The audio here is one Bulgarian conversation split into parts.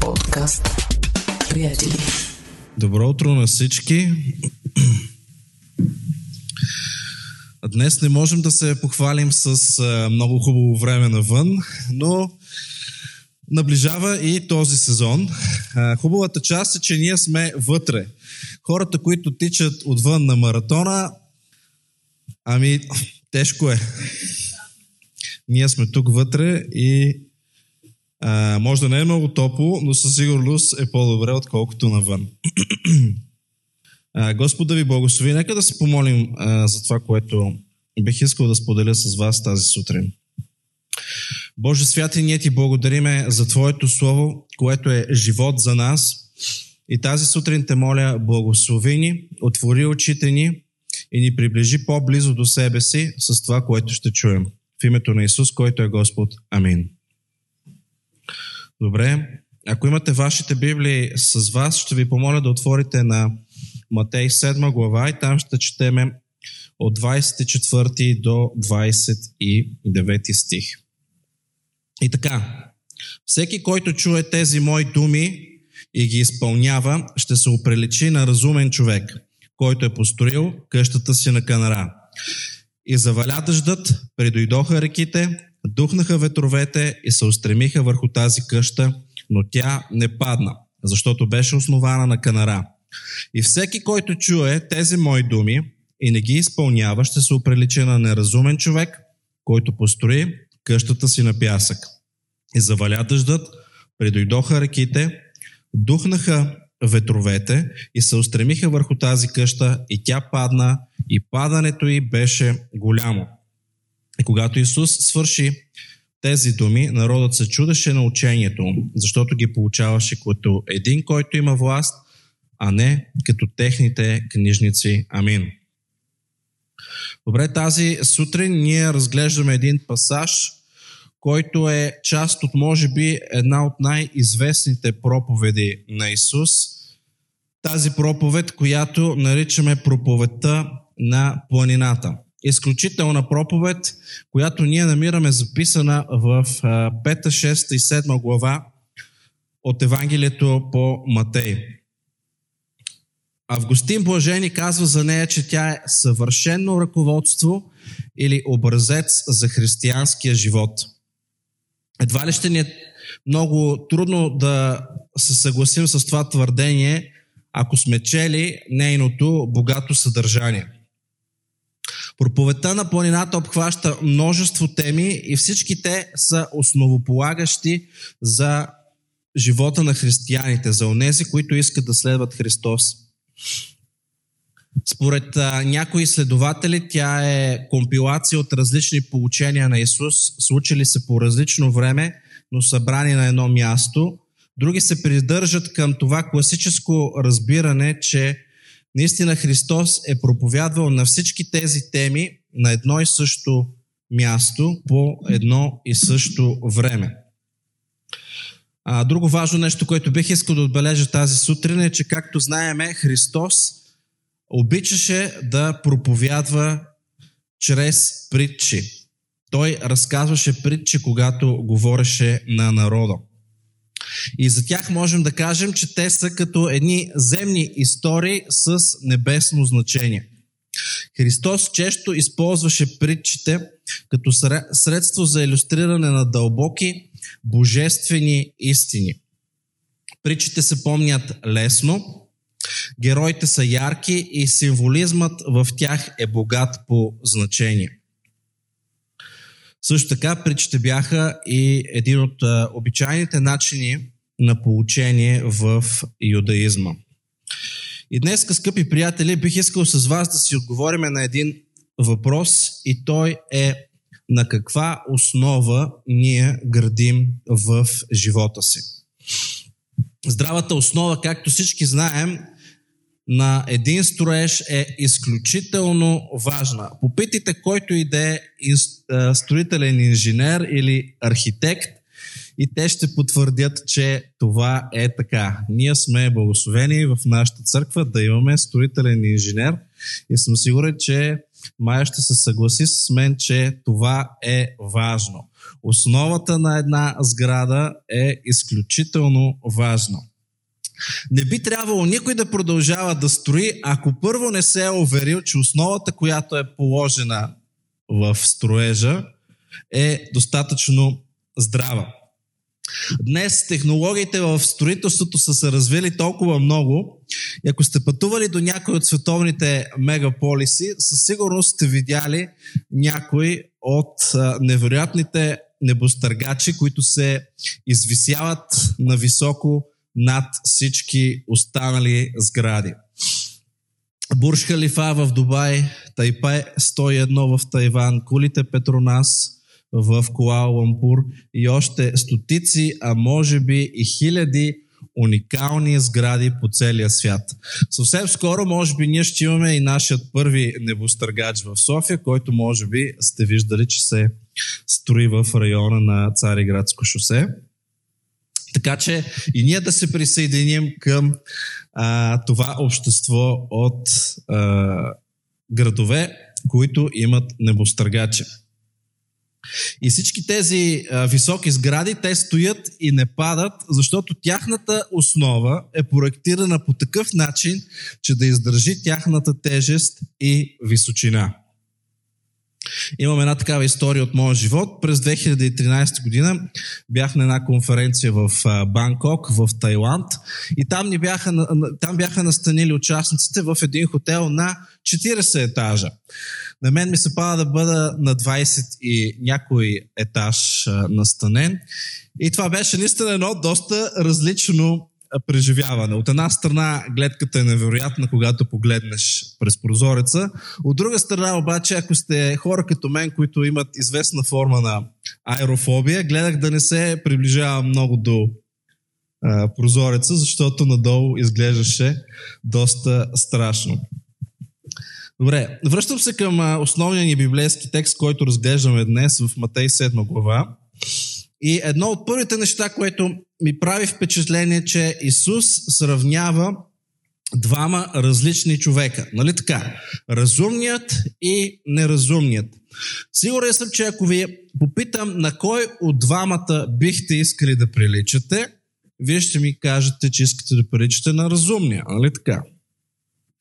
Подкаст. Приятели. Добро утро на всички. Днес не можем да се похвалим с много хубаво време навън, но наближава и този сезон. Хубавата част е, че ние сме вътре. Хората, които тичат отвън на маратона, тежко е. Ние сме тук вътре и може да не е много топло, но със сигурност е по-добре, отколкото навън. Господа ви благослови. Нека да се помолим за това, което бих искал да споделя с вас тази сутрин. Боже святи, ние ти благодариме за Твоето Слово, което е живот за нас. И тази сутрин те моля, благослови ни, отвори очите ни и ни приближи по-близо до себе си с това, което ще чуем. В името на Исус, който е Господ. Амин. Добре, ако имате вашите Библии с вас, ще ви помоля да отворите на Матей 7 глава и там ще четеме от 24 до 29 стих. И така, всеки, който чуе тези мои думи и ги изпълнява, ще се оприличи на разумен човек, който е построил къщата си на канара. И заваля дъждът, придойдоха реките, духнаха ветровете и се устремиха върху тази къща, но тя не падна, защото беше основана на канара. И всеки, който чуе тези мои думи и не ги изпълнява, ще се оприличи на неразумен човек, който построи къщата си на пясък. И заваля дъждът, придойдоха реките, духнаха ветровете и се устремиха върху тази къща и тя падна и падането й беше голямо. И когато Исус свърши тези думи, народът се чудеше на учението му, защото ги получаваше като един, който има власт, а не като техните книжници. Амин. Добре, тази сутрин ние разглеждаме един пасаж, който е част от, може би, една от най-известните проповеди на Исус. Тази проповед, която наричаме проповедта на планината. Изключителна проповед, която ние намираме записана в 5, 6 и 7 глава от Евангелието по Матей. Августин Блажени казва за нея, че тя е съвършено ръководство или образец за християнския живот. Едва ли ще ни е много трудно да се съгласим с това твърдение, ако сме чели нейното богато съдържание. Проповедта на планината обхваща множество теми и всички те са основополагащи за живота на християните, за онези, които искат да следват Христос. Според някои изследователи, тя е компилация от различни поучения на Исус, случили се по различно време, но събрани на едно място. Други се придържат към това класическо разбиране, че наистина Христос е проповядвал на всички тези теми на едно и също място, по едно и също време. Друго важно нещо, което бих искал да отбележа тази сутрин е, че както знаем, Христос обичаше да проповядва чрез притчи. Той разказваше притчи, когато говореше на народа. И за тях можем да кажем, че те са като едни земни истории с небесно значение. Христос често използваше притчите като средство за илюстриране на дълбоки божествени истини. Притчите се помнят лесно, героите са ярки и символизмът в тях е богат по значение. Също така, притчите бяха и един от обичайните начини на поучение в юдаизма. И днес, скъпи приятели, бих искал с вас да си отговорим на един въпрос и той е: на каква основа ние градим в живота си? Здравата основа, както всички знаем, на един строеж е изключително важна. Попитайте който и да е строителен инженер или архитект и те ще потвърдят, че това е така. Ние сме благословени в нашата църква да имаме строителен инженер и съм сигурен, че Майя ще се съгласи с мен, че това е важно. Основата на една сграда е изключително важна. Не би трябвало никой да продължава да строи, ако първо не се е уверил, че основата, която е положена в строежа, е достатъчно здрава. Днес технологиите в строителството са се развили толкова много и ако сте пътували до някой от световните мегаполиси, със сигурност сте видяли някои от невероятните небостъргачи, които се извисяват нависоко над всички останали сгради. Бурдж Халифа в Дубай, Тайпай 101 в Тайван, Кулите Петронас в Куала-Лумпур и още стотици, а може би и хиляди уникални сгради по целия свят. Съвсем скоро, може би, ние ще имаме и нашият първи небостъргач в София, който може би сте виждали, че се строи в района на Цареградско шосе. Така че и ние да се присъединим към това общество от градове, които имат небостъргачи. И всички тези високи сгради, те стоят и не падат, защото тяхната основа е проектирана по такъв начин, че да издържи тяхната тежест и височина. Имам една такава история от моя живот. През 2013 година бях на една конференция в Бангкок, в Таиланд, и там бяха настанили участниците в един хотел на 40 етажа. На мен ми се пада да бъда на 20 и някой етаж настанен. И това беше наистина едно доста различно преживяване. От една страна гледката е невероятна, когато погледнеш през прозореца. От друга страна обаче, ако сте хора като мен, които имат известна форма на аерофобия, гледах да не се приближавам много до прозореца, защото надолу изглеждаше доста страшно. Добре, връщам се към основния ни библейски текст, който разглеждаме днес в Матей 7 глава. И едно от първите неща, което ми прави впечатление, че Исус сравнява двама различни човека. Нали така? Разумният и неразумният. Сигурен съм, че ако ви попитам на кой от двамата бихте искали да приличате, вие ще ми кажете, че искате да приличате на разумния. Нали така?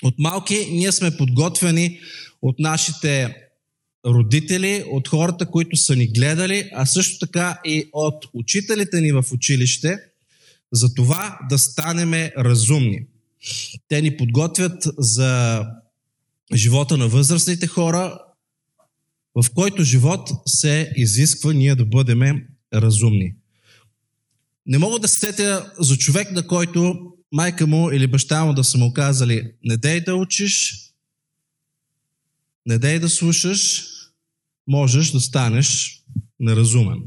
От малки ние сме подготвени от нашите родители, от хората, които са ни гледали, а също така и от учителите ни в училище, за това да станем разумни. Те ни подготвят за живота на възрастните хора, в който живот се изисква ние да бъдем разумни. Не мога да се сетя за човек, на който майка му или баща му да са му казали: не дей да учиш, не дей да слушаш, можеш да станеш неразумен.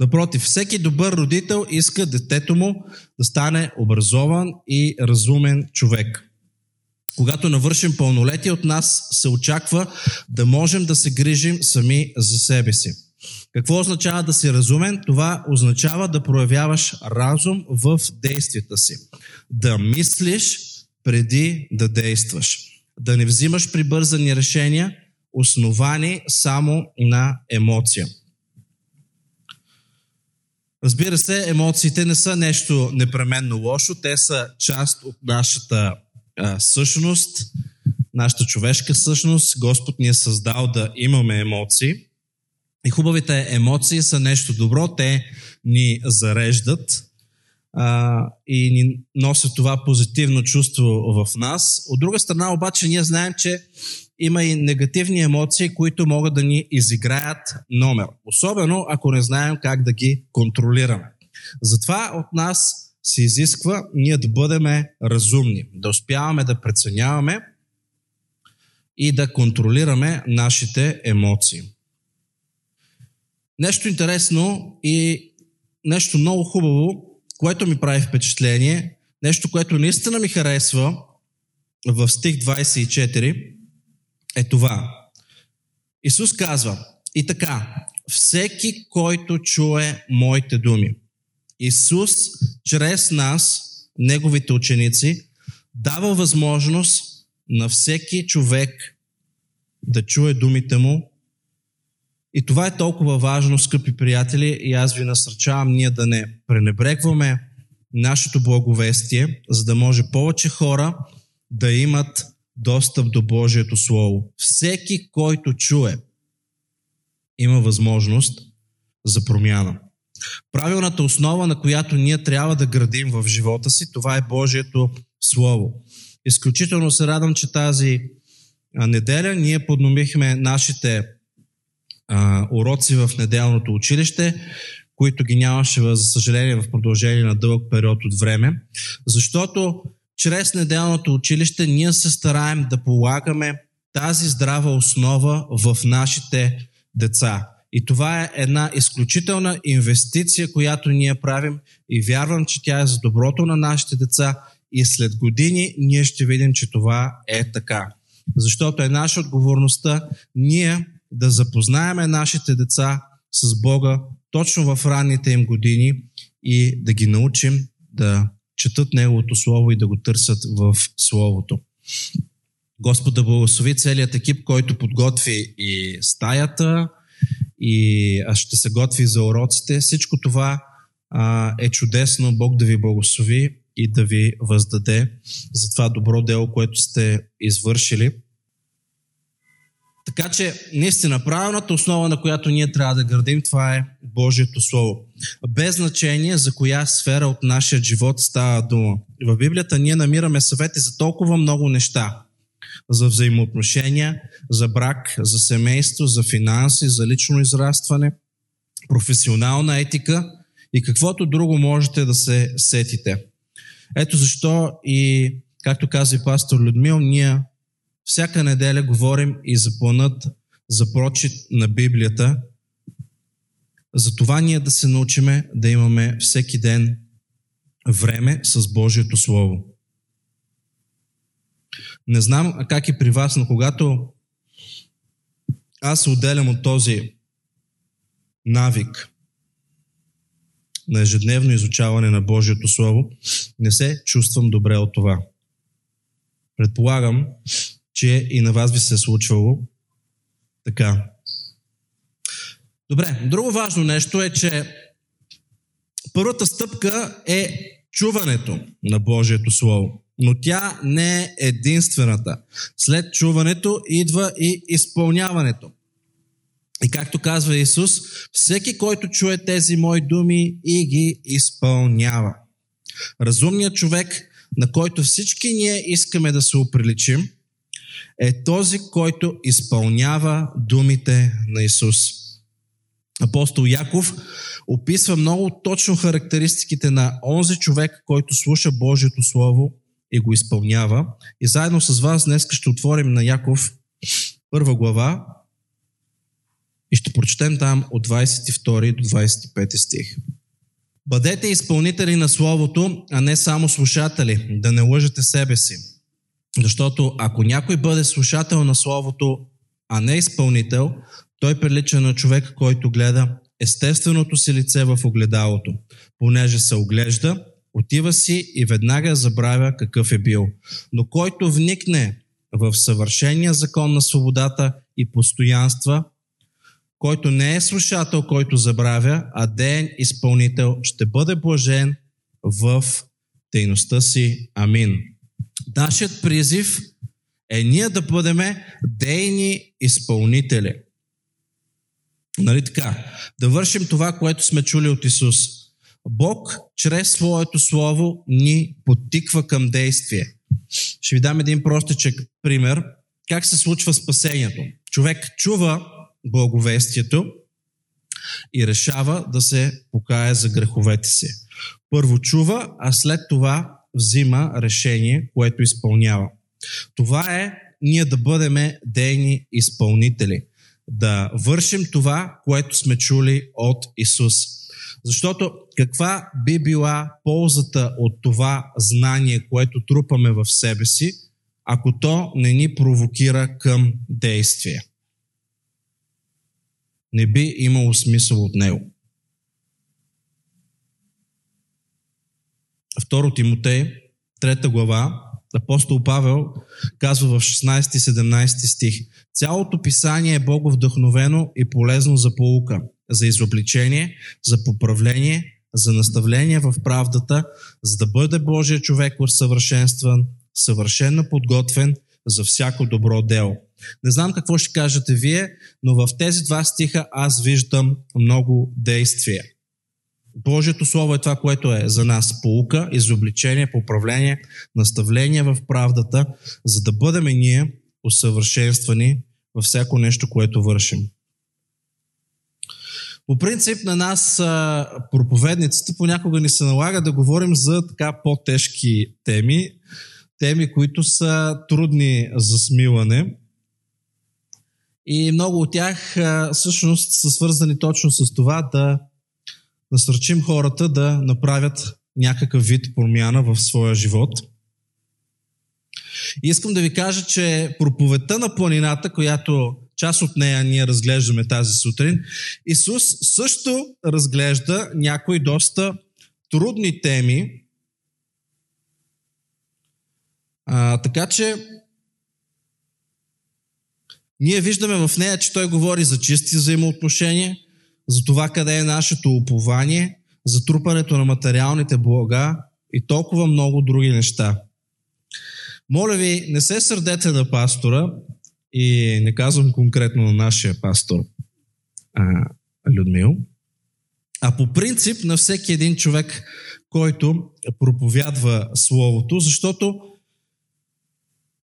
Напротив, всеки добър родител иска детето му да стане образован и разумен човек. Когато навършим пълнолетие, от нас се очаква да можем да се грижим сами за себе си. Какво означава да си разумен? Това означава да проявяваш разум в действията си. Да мислиш преди да действаш. Да не взимаш прибързани решения, основани само на емоция. Разбира се, емоциите не са нещо непременно лошо, те са част от нашата същност, нашата човешка същност. Господ ни е създал да имаме емоции. И хубавите емоции са нещо добро, те ни зареждат и ни носят това позитивно чувство в нас. От друга страна обаче ние знаем, че има и негативни емоции, които могат да ни изиграят номер. Особено ако не знаем как да ги контролираме. Затова от нас се изисква ние да бъдем разумни, да успяваме да преценяваме и да контролираме нашите емоции. Нещо интересно и нещо много хубаво, което ми прави впечатление, нещо, което наистина ми харесва в стих 24, е това. Исус казва: и така, всеки, който чуе моите думи. Исус, чрез нас, неговите ученици, дава възможност на всеки човек да чуе думите му. И това е толкова важно, скъпи приятели, и аз ви насърчавам ние да не пренебрегваме нашето благовестие, за да може повече хора да имат достъп до Божието Слово. Всеки, който чуе, има възможност за промяна. Правилната основа, на която ние трябва да градим в живота си, това е Божието Слово. Изключително се радвам, че тази неделя ние подновихме нашите уроци в неделното училище, които ги нямаше, за съжаление, в продължение на дълъг период от време, защото чрез неделното училище ние се стараем да полагаме тази здрава основа в нашите деца. И това е една изключителна инвестиция, която ние правим, и вярвам, че тя е за доброто на нашите деца, и след години ние ще видим, че това е така. Защото е наша отговорността ние да запознаеме нашите деца с Бога точно в ранните им години и да ги научим да четат Неговото Слово и да го търсят в Словото. Господ да благослови целият екип, който подготви и стаята, и ще се готви за уроците. Всичко това е чудесно. Бог да ви благослови и да ви въздаде за това добро дело, което сте извършили. Така че, наистина, правилната основа, на която ние трябва да градим, това е Божието Слово. Без значение за коя сфера от нашия живот става дума. В Библията ние намираме съвети за толкова много неща. За взаимоотношения, за брак, за семейство, за финанси, за лично израстване, професионална етика и каквото друго можете да се сетите. Ето защо и, както каза и пастор Людмил, ние всяка неделя говорим и за планът за прочит на Библията. За това ние да се научиме да имаме всеки ден време с Божието Слово. Не знам как е при вас, но когато аз се отделям от този навик на ежедневно изучаване на Божието Слово, не се чувствам добре от това. Предполагам, че и на вас ви се е случвало така. Добре, друго важно нещо е, че първата стъпка е чуването на Божието Слово. Но тя не е единствената. След чуването идва и изпълняването. И както казва Исус, всеки, който чуе тези мои думи и ги изпълнява. Разумният човек, на който всички ние искаме да се оприличим, е този, който изпълнява думите на Исус. Апостол Яков описва много точно характеристиките на онзи човек, който слуша Божието Слово и го изпълнява. И заедно с вас днес ще отворим на Яков първа глава и ще прочетем там от 22 до 25 стих. Бъдете изпълнители на Словото, а не само слушатели, да не лъжете себе си. Защото ако някой бъде слушател на Словото, а не изпълнител, той прилича на човек, който гледа естественото си лице в огледалото. Понеже се оглежда, отива си и веднага забравя какъв е бил. Но който вникне в съвършения закон на свободата и постоянства, който не е слушател, който забравя, а деен изпълнител, ще бъде блажен в дейността си. Амин. Нашият призив е ние да бъдем дейни изпълнители. Нали така? Да вършим това, което сме чули от Исус. Бог чрез Своето Слово ни подтиква към действие. Ще ви дам един простичък пример. Как се случва спасението? Човек чува благовестието и решава да се покае за греховете си. Първо чува, а след това взима решение, което изпълнява. Това е ние да бъдем дейни изпълнители. Да вършим това, което сме чули от Исус. Защото каква би била ползата от това знание, което трупаме в себе си, ако то не ни провокира към действие? Не би имало смисъл от него. Второ Тимотей, 3 глава, Апостол Павел казва в 16-17 стих: цялото писание е боговдъхновено и полезно за поука, за изобличение, за поправление, за наставление в правдата, за да бъде Божия човек усъвършенстван, съвършено подготвен за всяко добро дело. Не знам какво ще кажете вие, но в тези два стиха аз виждам много действия. Божието Слово е това, което е за нас поука, изобличение, поправление, наставление в правдата, за да бъдем ние усъвършенствани във всяко нещо, което вършим. По принцип на нас, проповедниците, понякога ни се налага да говорим за така по-тежки теми, теми, които са трудни за смилане. И много от тях всъщност са свързани точно с това да насърчим хората да направят някакъв вид промяна в своя живот. И искам да ви кажа, че проповедта на планината, която част от нея ние разглеждаме тази сутрин, Исус също разглежда някои доста трудни теми. Така че ние виждаме в нея, че той говори за чисти взаимоотношения, за това къде е нашето упование, за трупането на материалните блага и толкова много други неща. Моля ви, не се сърдете на пастора, и не казвам конкретно на нашия пастор Людмил, а по принцип на всеки един човек, който проповядва Словото, защото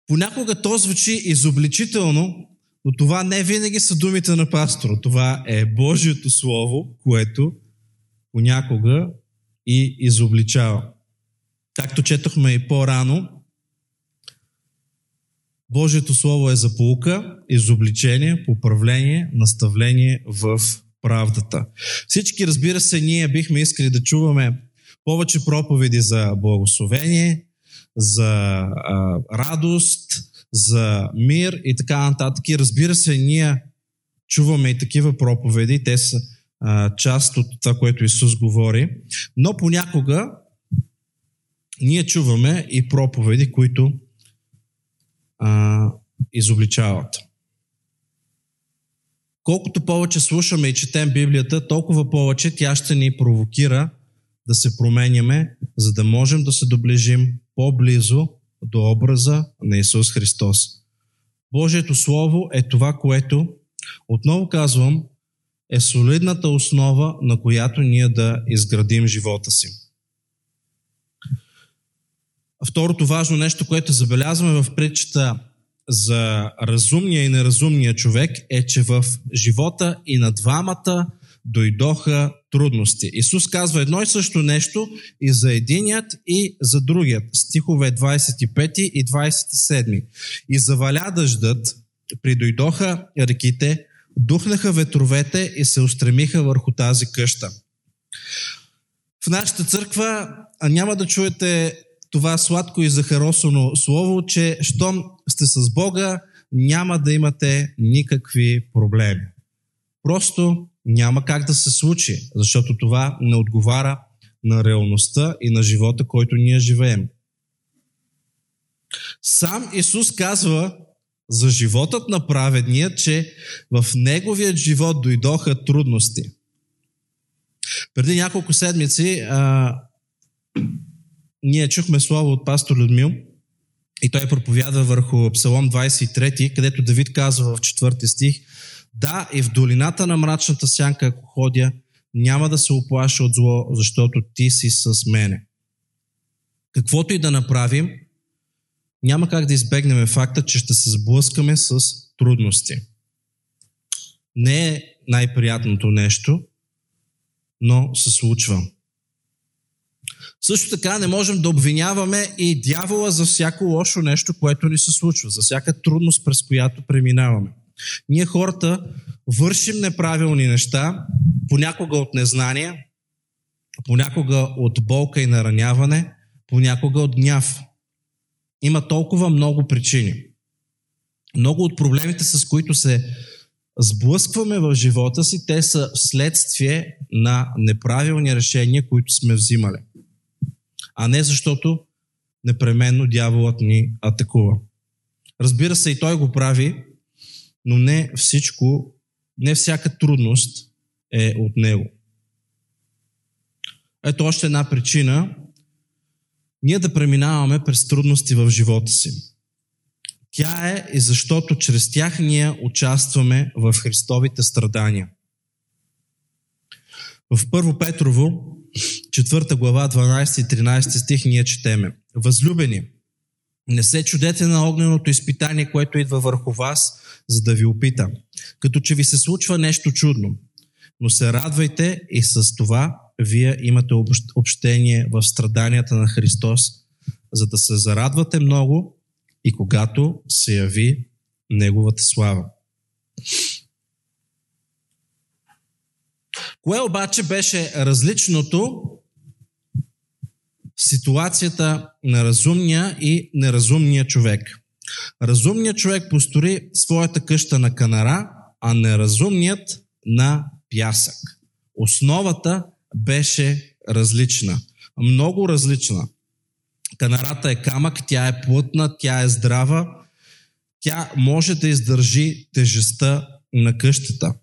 понякога то звучи изобличително, но това не винаги са думите на пастора. Това е Божието Слово, което понякога и изобличава. Както четохме и по-рано, Божието Слово е за поука, изобличение, поправление, наставление в правдата. Всички, разбира се, ние бихме искали да чуваме повече проповеди за благословение, за радост, за мир и така нататък. И разбира се, ние чуваме и такива проповеди, те са част от това, което Исус говори, но понякога ние чуваме и проповеди, които изобличават. Колкото повече слушаме и четем Библията, толкова повече тя ще ни провокира да се променяме, за да можем да се доближим по-близо до образа на Исус Христос. Божието Слово е това, което, отново казвам, е солидната основа, на която ние да изградим живота си. Второто важно нещо, което забелязваме в притчата за разумния и неразумния човек, е, че в живота и на двамата дойдоха трудности. Исус казва едно и също нещо и за единият, и за другият. Стихове 25 и 27. И заваля дъждът, придойдоха реките, духнаха ветровете и се устремиха върху тази къща. В нашата църква няма да чуете това сладко и захаросано слово, че щом сте с Бога, няма да имате никакви проблеми. Просто няма как да се случи, защото това не отговаря на реалността и на живота, който ние живеем. Сам Исус казва за животът на праведния, че в неговият живот дойдоха трудности. Преди няколко седмици ние чухме слово от пастор Людмил и той проповядва върху Псалом 23, където Давид казва в 4 стих: да, и в долината на мрачната сянка, ако ходя, няма да се оплаша от зло, защото ти си с мене. Каквото и да направим, няма как да избегнем факта, че ще се сблъскаме с трудности. Не е най-приятното нещо, но се случва. Също така не можем да обвиняваме и дявола за всяко лошо нещо, което ни се случва, за всяка трудност, през която преминаваме. Ние хората вършим неправилни неща, понякога от незнание, понякога от болка и нараняване, понякога от гняв. Има толкова много причини. Много от проблемите, с които се сблъскваме в живота си, те са вследствие на неправилни решения, които сме взимали, а не защото непременно дяволът ни атакува. Разбира се, и той го прави, но не всяка трудност е от него. Ето още една причина ние да преминаваме през трудности в живота си. Тя е и защото чрез тях ние участваме в Христовите страдания. В Първо Петрово, 4 глава, 12 и 13 стих ние четеме: Възлюбени, не се чудете на огненото изпитание, което идва върху вас, за да ви опита, като че ви се случва нещо чудно. Но се радвайте и с това вие имате общение в страданията на Христос, за да се зарадвате много и когато се яви Неговата слава. Кое обаче беше различното в ситуацията на разумния и неразумния човек? Разумният човек построи своята къща на канара, а неразумният на пясък. Основата беше различна. Много различна. Канарата е камък, тя е плътна, тя е здрава. Тя може да издържи тежестта на къщата.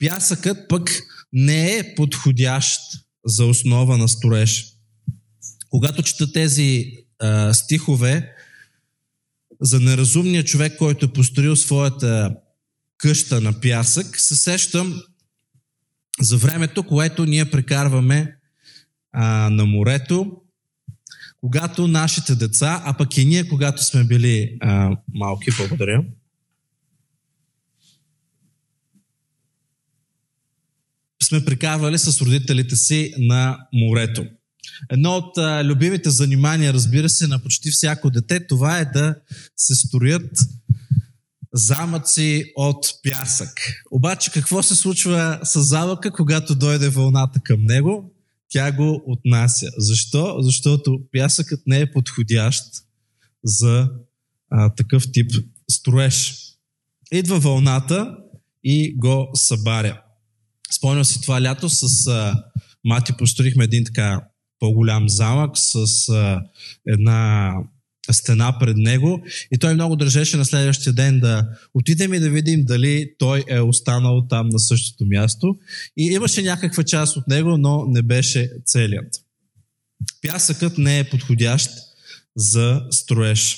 Пясъкът пък не е подходящ за основа на строеж. Когато чета тези стихове за неразумния човек, който е построил своята къща на пясък, се сещам за времето, което ние прекарваме на морето, когато нашите деца, а пък и ние, когато сме били малки, благодаря. Сме прекарвали с родителите си на морето. Едно от любимите занимания, разбира се, на почти всяко дете, това е да се строят замъци от пясък. Обаче какво се случва с замъка, когато дойде вълната към него? Тя го отнася. Защо? Защото пясъкът не е подходящ за такъв тип строеж. Идва вълната и го събаря. Спомням си това лято, с Мати построихме един така по-голям замък с една стена пред него и той много държеше на следващия ден да отидем и да видим дали той е останал там на същото място. И имаше някаква част от него, но не беше целият. Пясъкът не е подходящ за строеж,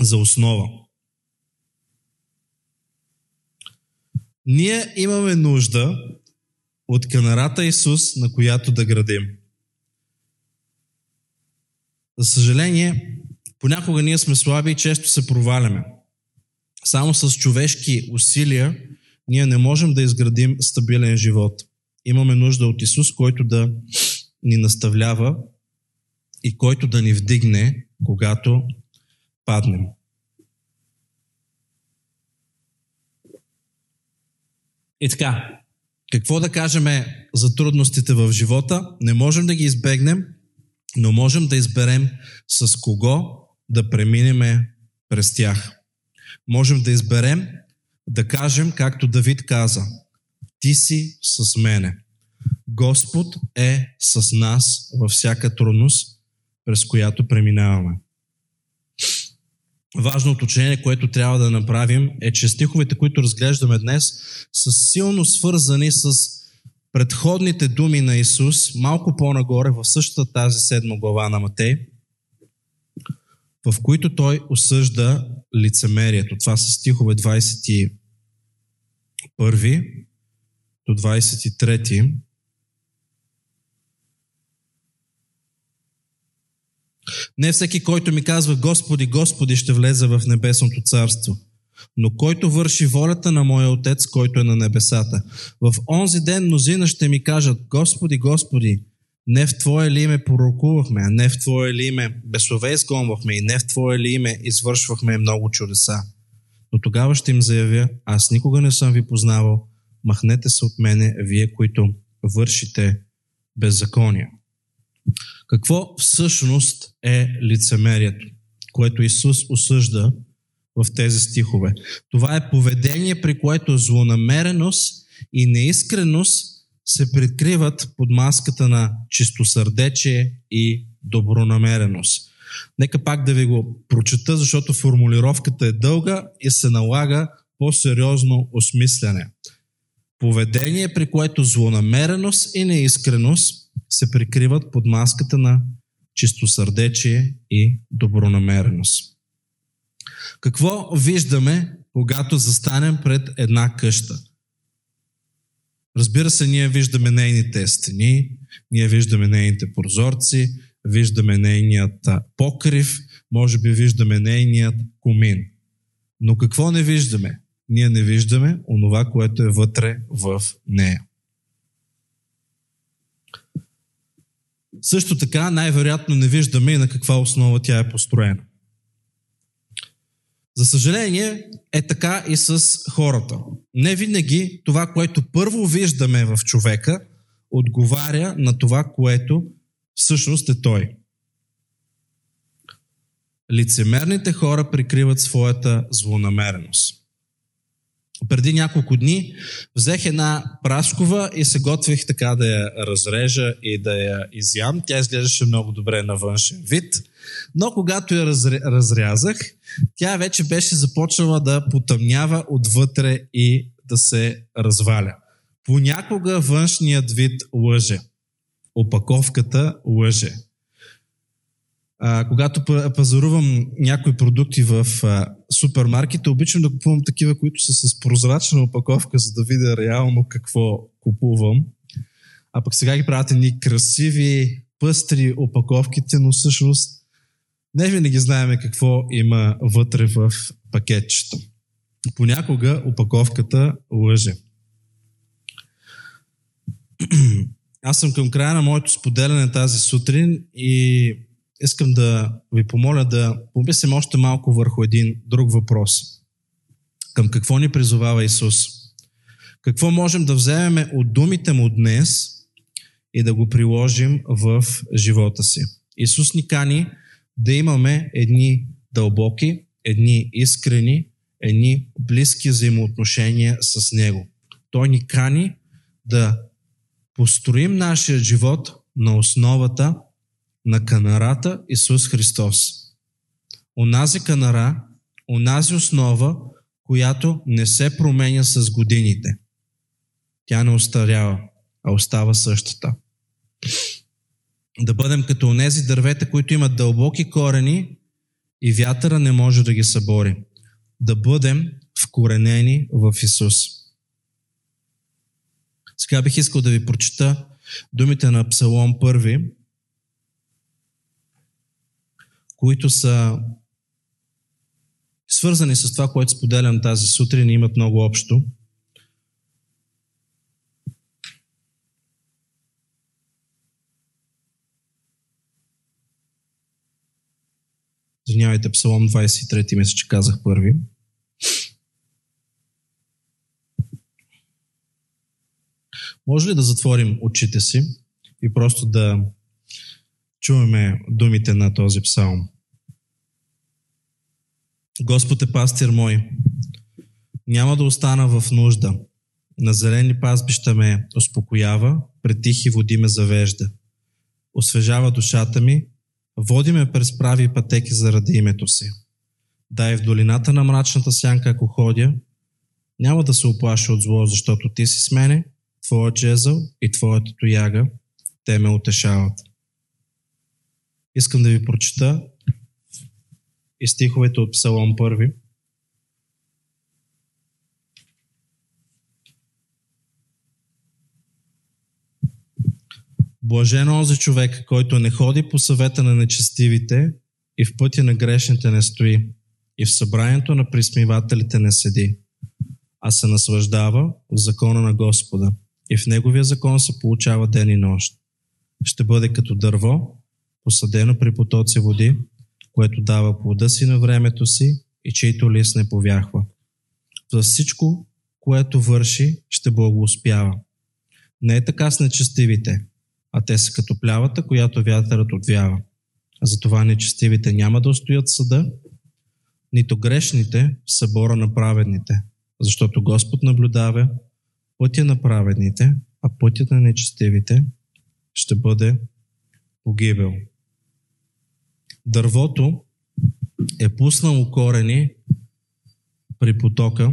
за основа. Ние имаме нужда от канарата Исус, на която да градим. За съжаление, понякога ние сме слаби и често се проваляме. Само с човешки усилия ние не можем да изградим стабилен живот. Имаме нужда от Исус, който да ни наставлява и който да ни вдигне, когато паднем. И така, какво да кажем за трудностите в живота? Не можем да ги избегнем, но можем да изберем с кого да преминем през тях. Можем да изберем да кажем, както Давид каза: Ти си с мене. Господ е с нас във всяка трудност, през която преминаваме. Важно уточнение, което трябва да направим, е, че стиховете, които разглеждаме днес, са силно свързани с предходните думи на Исус, малко по-нагоре в същата тази 7 глава на Матей, в които той осъжда лицемерието. Това са стихове 21 до 23. Не всеки, който ми казва Господи, Господи, ще влезе в небесното царство, но който върши волята на моя Отец, който е на небесата. В онзи ден мнозина ще ми кажат: Господи, Господи, не в Твое ли име пророкувахме, а не в Твое ли име бесове изгонвахме и не в Твое ли име извършвахме много чудеса. Но тогава ще им заявя: Аз никога не съм ви познавал, махнете се от мене, вие, които вършите беззакония. Какво всъщност е лицемерието, което Исус осъжда в тези стихове? Това е поведение, при което злонамереност и неискреност се прикриват под маската на чистосърдечие и добронамереност. Нека пак да ви го прочета, защото формулировката е дълга и се налага по-сериозно осмисляне. Поведение, при което злонамереност и неискреност се прикриват под маската на чистосърдечие и добронамереност. Какво виждаме, когато застанем пред една къща? Разбира се, ние виждаме нейните стени, ние виждаме нейните прозорци, виждаме нейният покрив, може би виждаме нейният комин. Но какво не виждаме? Ние не виждаме онова, което е вътре в нея. Също така, най-вероятно не виждаме и на каква основа тя е построена. За съжаление, е така и с хората. Не винаги това, което първо виждаме в човека, отговаря на това, което всъщност е той. Лицемерните хора прикриват своята злонамереност. Преди няколко дни взех една праскова и се готвих така да я разрежа и да я изям. Тя изглеждаше много добре на външен вид, но когато я разрязах, тя вече беше започнала да потъмнява отвътре и да се разваля. Понякога външният вид лъже. Опаковката лъже. Когато пазарувам някои продукти в супермаркета, обичам да купувам такива, които са с прозрачна опаковка, за да видя реално какво купувам. А пък сега ги правят едни красиви, пъстри опаковките, но всъщност не винаги знаем какво има вътре в пакетчето. Понякога опаковката лъже. Аз съм към края на моето споделяне тази сутрин и искам да ви помоля да помислим още малко върху един друг въпрос. Към какво ни призовава Исус? Какво можем да вземем от думите му днес и да го приложим в живота си? Исус ни кани да имаме едни дълбоки, едни искрени, едни близки взаимоотношения с Него. Той ни кани да построим нашия живот на основата на канарата Исус Христос. Онази канара, онази основа, която не се променя с годините. Тя не остарява, а остава същата. Да бъдем като онези дървета, които имат дълбоки корени и вятъра не може да ги събори. Да бъдем вкоренени в Исус. Сега бих искал да ви прочета думите на Псалом 1, които са свързани с това, което споделям тази сутрин и имат много общо. Извинявайте, Псалом 23, мисля, че казах първи. Може ли да затворим очите си и просто да чуваме думите на този псалм? Господ е пастир мой, няма да остана в нужда. На зелени пазбища ме успокоява, пред тихи води ме завежда. Освежава душата ми, води ме през прави пътеки заради името си. Дай в долината на мрачната сянка, ако ходя, няма да се оплаша от зло, защото ти си с мене, твоя жезъл и твоята тояга, те ме утешават. Искам да ви прочета и стиховете от Псалом 1. Блажен онзи човек, който не ходи по съвета на нечестивите и в пътя на грешните не стои, и в събранието на присмивателите не седи, а се наслаждава в закона на Господа и в неговия закон се получава ден и нощ. Ще бъде като дърво, посадено при потоци води, което дава плода си на времето си и чийто лист не повяхва. За всичко, което върши, ще благоуспява. Не е така с нечестивите, а те са като плявата, която вятърът отвява. А затова нечестивите няма да устоят в съда, нито грешните в събора на праведните, защото Господ наблюдава пътя на праведните, а пътят на нечестивите ще бъде погибел. дървото е пуснало корени при потока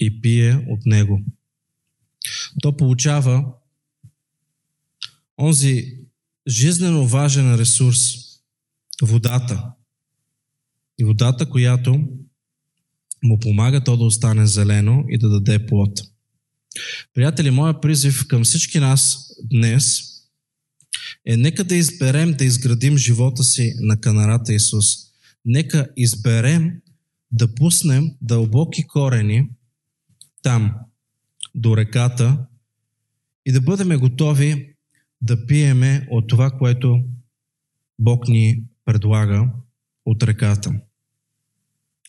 и пие от него. То получава онзи жизнено важен ресурс – водата. И водата, която му помага то да остане зелено и да даде плод. Приятели, моя призив към всички нас днес е: нека да изберем да изградим живота си на канарата Исус. Нека изберем да пуснем дълбоки корени там, до реката, и да бъдем готови да пиеме от това, което Бог ни предлага от реката.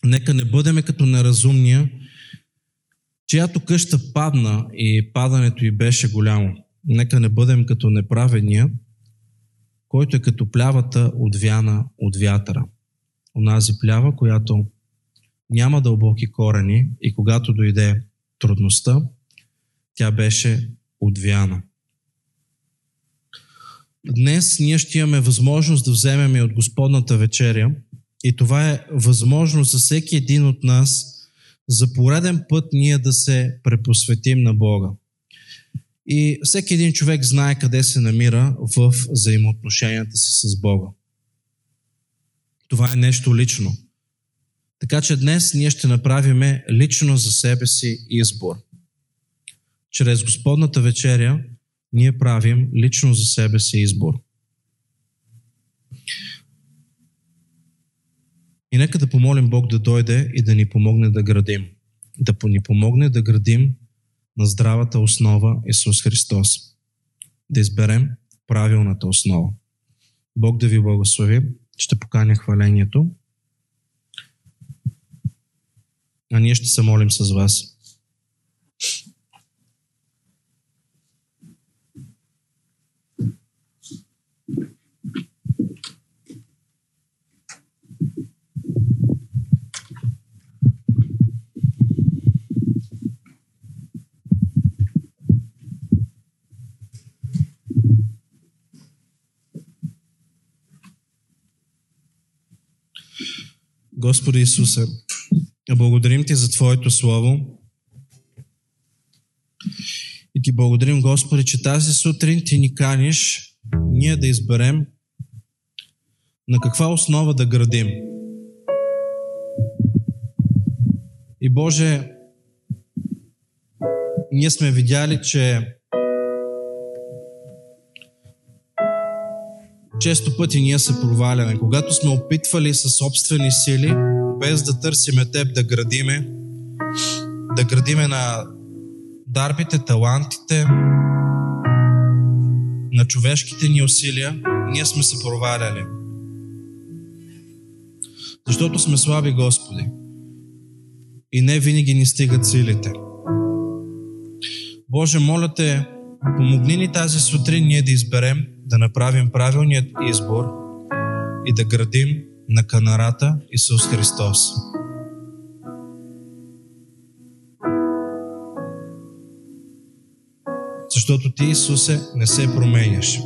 Нека не бъдем като неразумния, чиято къща падна и падането й беше голямо. Нека не бъдем като неправедния, който е като плявата отвяна от вятъра. Онази плява, която няма дълбоки корени и когато дойде трудността, тя беше отвяна. Днес ние ще имаме възможност да вземем и от Господната вечеря и това е възможност за всеки един от нас за пореден път ние да се препосветим на Бога. И всеки един човек знае къде се намира в взаимоотношенията си с Бога. Това е нещо лично. Така че днес ние ще направим лично за себе си избор. Чрез Господната вечеря ние правим лично за себе си избор. И нека да помолим Бог да дойде и да ни помогне да градим. Да ни помогне да градим на здравата основа Исус Христос. Да изберем правилната основа. Бог да ви благослови. Ще поканя хвалението. А ние ще се молим с вас. Господи Исусе, благодарим Ти за Твоето Слово и Ти благодарим, Господи, че тази сутрин Ти ни каниш ние да изберем на каква основа да градим. И Боже, ние сме видяли, че често пъти ние се проваляме. Когато сме опитвали със собствени сили, без да търсиме Теб, да градиме на дарбите, талантите, на човешките ни усилия, ние сме се проваляли. Защото сме слаби, Господи. И не винаги ни стигат силите. Боже, моля Те, помогни ни тази сутрин ние да изберем, да направим правилният избор и да градим на канарата Исус Христос. Защото Ти, Исусе, не се променяш.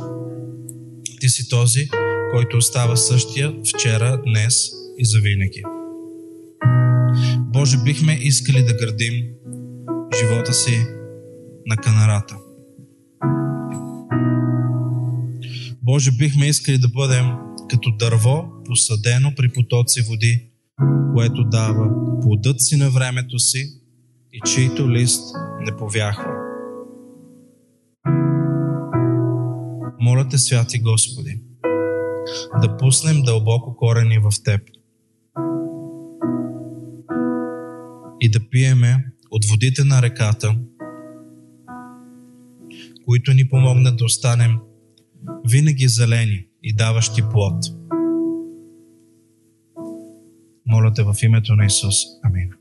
Ти си този, който остава същия вчера, днес и завинаги. Боже, бихме искали да градим живота си на канарата. Боже, бихме искали да бъдем като дърво, посадено при потоци води, което дава плодът си на времето си и чийто лист не повяхва. Моля Те, Святи Господи, да пуснем дълбоко корени в Теб и да пиеме от водите на реката, които ни помогнат да останем винаги зелени и даващи плод. Моля Те в името на Исус. Амин.